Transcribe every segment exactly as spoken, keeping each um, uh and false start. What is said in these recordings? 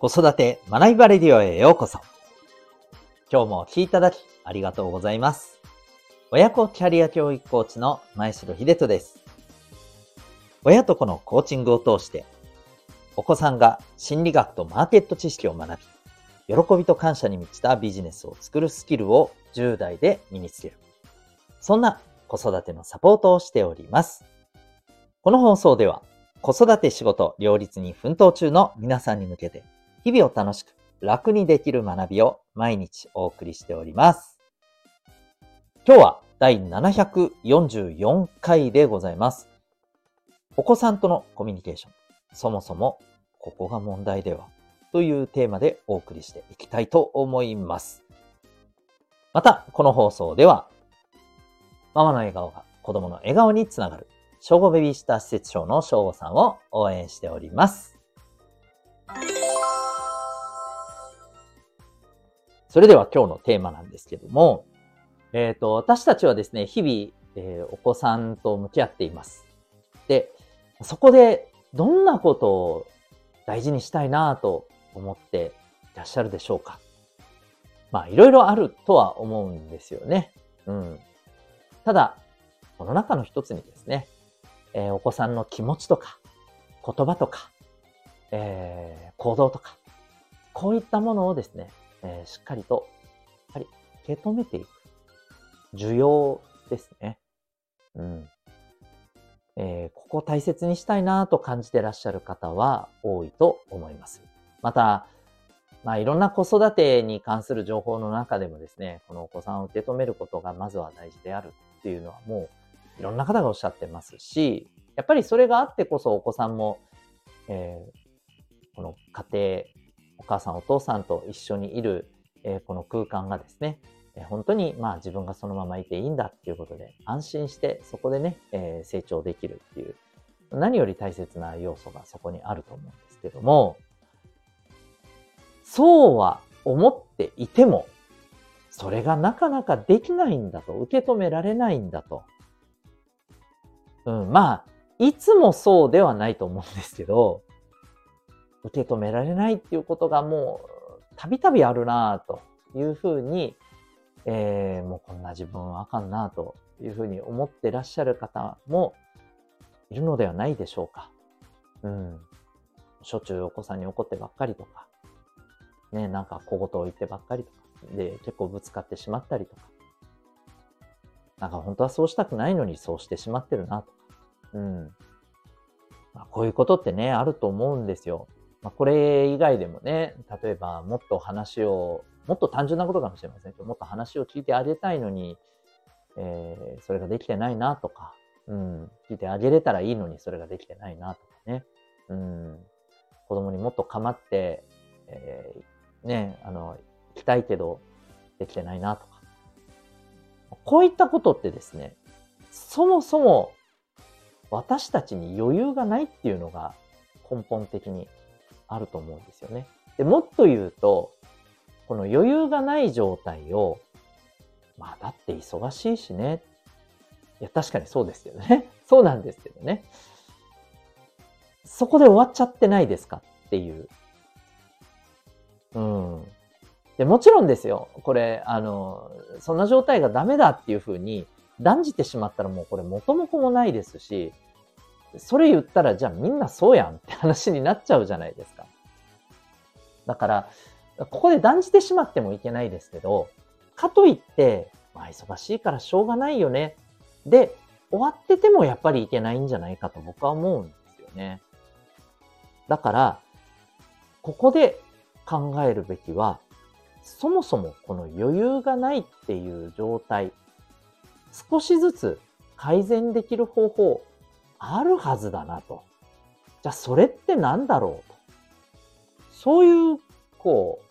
子育て学び場レディオへようこそ。今日もお聞きいただきありがとうございます。親子キャリア教育コーチの前城秀人です。親と子のコーチングを通してお子さんが心理学とマーケット知識を学び、喜びと感謝に満ちたビジネスを作るスキルをじゅう代で身につける、そんな子育てのサポートをしております。この放送では子育て仕事両立に奮闘中の皆さんに向けて、日々を楽しく楽にできる学びを毎日お送りしております。今日はだいななひゃくよんじゅうよんかいでございます。お子さんとのコミュニケーション、そもそもここが問題ではというテーマでお送りしていきたいと思います。またこの放送では、ママの笑顔が子供の笑顔につながる小ごベビーシッター施設長の小ごさんを応援しております。それでは今日のテーマなんですけども、えーと、私たちはですね、日々、えー、お子さんと向き合っています。で、そこでどんなことを大事にしたいなと思っていらっしゃるでしょうか。まあいろいろあるとは思うんですよね。うん。ただこの中の一つにですね、えー、お子さんの気持ちとか言葉とか、えー、行動とか、こういったものをですね、えー、しっかりとやはり受け止めていく需要ですね。うん。えー、ここを大切にしたいなと感じていらっしゃる方は多いと思います。また、まあ、いろんな子育てに関する情報の中でもですね、このお子さんを受け止めることがまずは大事であるっていうのはもういろんな方がおっしゃってますし、やっぱりそれがあってこそお子さんも、えー、この家庭、お母さんお父さんと一緒にいる、えー、この空間がですね、本当にまあ自分がそのままいていいんだっていうことで安心してそこでね、えー、成長できるっていう、何より大切な要素がそこにあると思うんですけども、そうは思っていてもそれがなかなかできないんだと、受け止められないんだと、うん、まあいつもそうではないと思うんですけど、受け止められないっていうことがもうたびたびあるなというふうに、えー、もうこんな自分はあかんなというふうに思ってらっしゃる方もいるのではないでしょうか。うん、しょっちゅうお子さんに怒ってばっかりとか、ね、なんか小言を言ってばっかりとかで結構ぶつかってしまったりとか、なんか本当はそうしたくないのにそうしてしまってるなとか、うん、まあ、こういうことってねあると思うんですよ。まあ、これ以外でもね、例えばもっと話をもっと単純なことかもしれませんけど、もっと話を聞いてあげたいのに、えー、それができてないなとか、うん、聞いてあげれたらいいのにそれができてないなとかね、うん、子供にもっと構って、えー、ね、あの、行きたいけどできてないなとか、こういったことってですね、そもそも私たちに余裕がないっていうのが根本的にあると思うんですよね。で、もっと言うと、この余裕がない状態を、まあだって忙しいしね。いや確かにそうですけどね。そうなんですけどね。そこで終わっちゃってないですかっていう。うん。で、もちろんですよ。これ、あの、そんな状態がダメだっていうふうに断じてしまったらもうこれ元も子もないですし、それ言ったらじゃあみんなそうやんって話になっちゃうじゃないですか。だから、ここで断じてしまってもいけないですけど、かといって、まあ、忙しいからしょうがないよね。で、終わっててもやっぱりいけないんじゃないかと僕は思うんですよね。だから、ここで考えるべきは、そもそもこの余裕がないっていう状態、少しずつ改善できる方法あるはずだなと。じゃあそれって何だろうと。そういう、こう、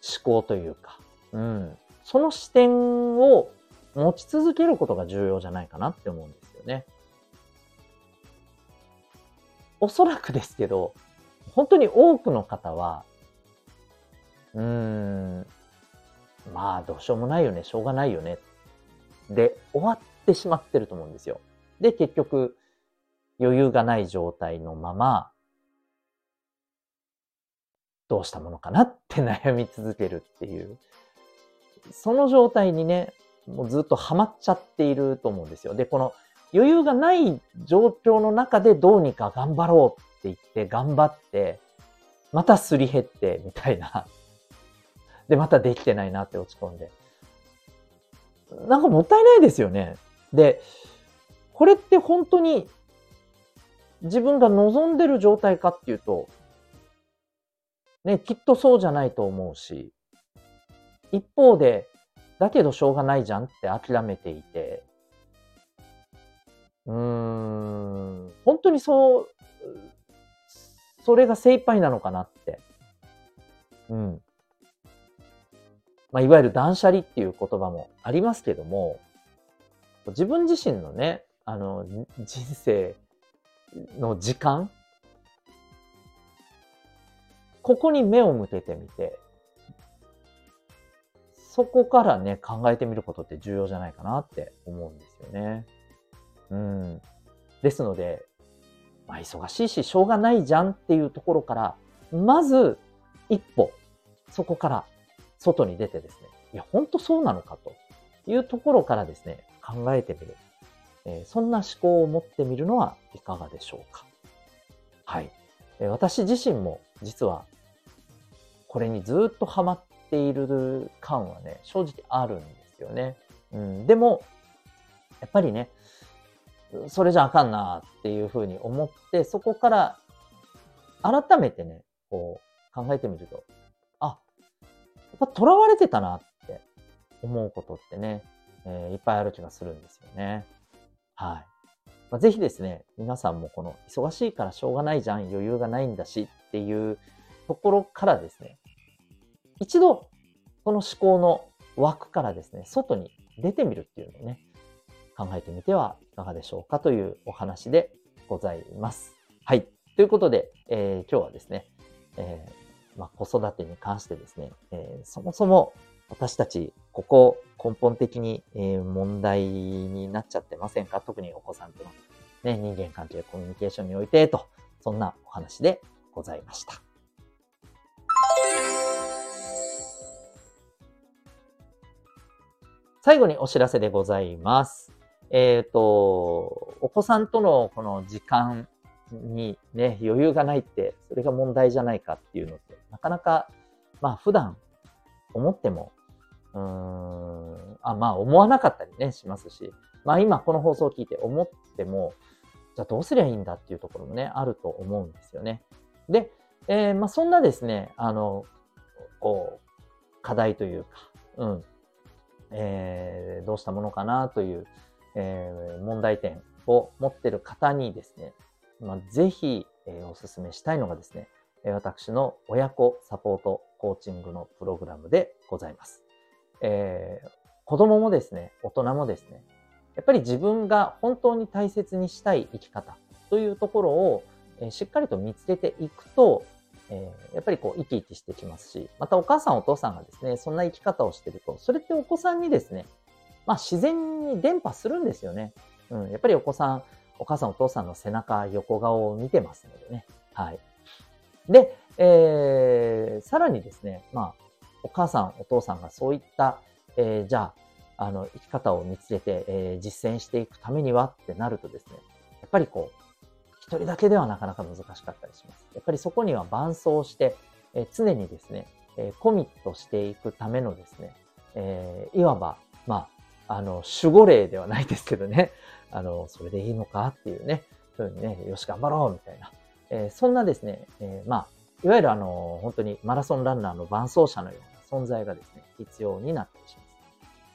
思考というか、うん、その視点を持ち続けることが重要じゃないかなって思うんですよね。おそらくですけど、本当に多くの方は、うーん、まあどうしようもないよね、しょうがないよね、で終わってしまってると思うんですよ。で、結局余裕がない状態のまま、どうしたものかなって悩み続けるっていう、その状態にね、もうずっとハマっちゃっていると思うんですよ。で、この余裕がない状況の中でどうにか頑張ろうって言って頑張って、またすり減ってみたいな、でまたできてないなって落ち込んで、なんかもったいないですよね。で、これって本当に自分が望んでる状態かっていうとね、きっとそうじゃないと思うし、一方でだけどしょうがないじゃんって諦めていて、うーん、本当にそう、それが精一杯なのかなって、うん、まあ、いわゆる断捨離っていう言葉もありますけども、自分自身のね、あの人生の時間、ここに目を向けてみて、そこからね、考えてみることって重要じゃないかなって思うんですよね。うん、ですので、まあ、忙しいししょうがないじゃんっていうところから、まず一歩そこから外に出てですね、いや本当そうなのかというところからですね、考えてみる、えー、そんな思考を持ってみるのはいかがでしょうか。はい、えー、私自身も実はこれにずっとハマっている感はね、正直あるんですよね。うん、でもやっぱりね、それじゃあかんなっていうふうに思って、そこから改めてね、こう考えてみると、あ、やっぱ囚われてたなって思うことってね、えー、いっぱいある気がするんですよね。はい、まあ、ぜひですね、皆さんもこの忙しいからしょうがないじゃん、余裕がないんだしっていうところからですね、一度この思考の枠からですね、外に出てみるっていうのをね、考えてみてはいかがでしょうかというお話でございます。はい。ということで、えー、今日はですね、えーまあ、子育てに関してですね、えー、そもそも私たち、ここ根本的に、えー、問題になっちゃってませんか？特にお子さんとの、ね、人間関係、コミュニケーションにおいてと、そんなお話でございました。最後にお知らせでございます。えっと、お子さんとのこの時間にね、余裕がないって、それが問題じゃないかっていうのって、なかなか、まあ普段思っても、うーん、あ、まあ思わなかったりね、しますし、まあ今この放送を聞いて思っても、じゃあどうすりゃいいんだっていうところもね、あると思うんですよね。で、えー、まあそんなですね、あの、こう、課題というか、うん、えー、どうしたものかなという、えー、問題点を持っている方にですね、まあ、ぜひ、えー、お勧めしたいのがですね、私の親子サポートコーチングのプログラムでございます。えー、子供もですね、大人もですね、やっぱり自分が本当に大切にしたい生き方というところを、えー、しっかりと見つけていくと、えー、やっぱりこう生き生きしてきますし、またお母さんお父さんがですね、そんな生き方をしていると、それってお子さんにですね、まあ、自然に伝播するんですよね。うん、やっぱりお子さん、お母さんお父さんの背中、横顔を見てますのでね。はい。で、えー、さらにですね、まあ、お母さんお父さんがそういった、えー、じゃあ、あの、生き方を見つけて、えー、実践していくためにはってなるとですね、やっぱりこう、一人だけではなかなか難しかったりします。やっぱりそこには伴走して、えー、常にですね、えー、コミットしていくためのですね、えー、いわば、まあ、あの、守護霊ではないですけどね、あの、それでいいのかっていうね、そういうふうにね、よし頑張ろうみたいな、えー、そんなですね、えー、まあ、いわゆるあの、本当にマラソンランナーの伴走者のような存在がですね、必要になってします。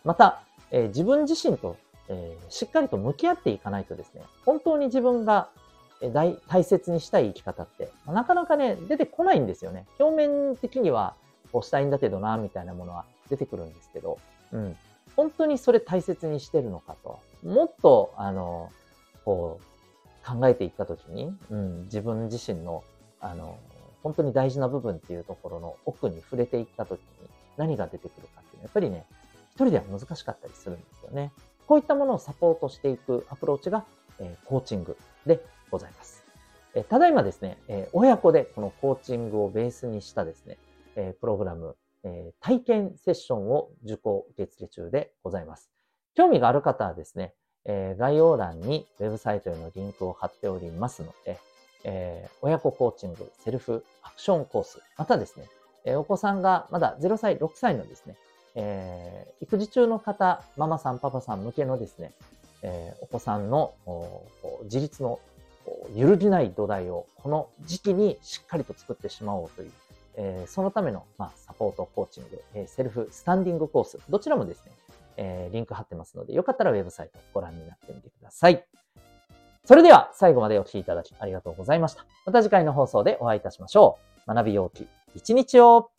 また、えー、自分自身と、えー、しっかりと向き合っていかないとですね、本当に自分が大、大切にしたい生き方って、なかなかね、出てこないんですよね。表面的には、こうしたいんだけどな、みたいなものは出てくるんですけど、うん。本当にそれ大切にしてるのかと、もっと、あの、こう、考えていったときに、うん、自分自身の、あの、本当に大事な部分っていうところの奥に触れていったときに何が出てくるかっていうのは、やっぱりね、一人では難しかったりするんですよね。こういったものをサポートしていくアプローチが、えー、コーチングでございます。えただいまですね、え親子でこのコーチングをベースにしたですね、えプログラム、え体験セッションを受講受付中でございます。興味がある方はですね、え概要欄にウェブサイトへのリンクを貼っておりますので、え親子コーチングセルフアクションコース、またですね、えお子さんがまだゼロさい、ろくさいのですね、えー、育児中の方、ママさん、パパさん向けのですね、えー、お子さんの自立の揺るぎない土台をこの時期にしっかりと作ってしまおうという、えー、そのための、まあ、サポートコーチング、えー、セルフスタンディングコース、どちらもですね、えー、リンク貼ってますので、よかったらウェブサイトご覧になってみてください。それでは最後までお聞きいただきありがとうございました。また次回の放送でお会いいたしましょう。学びようき一日を。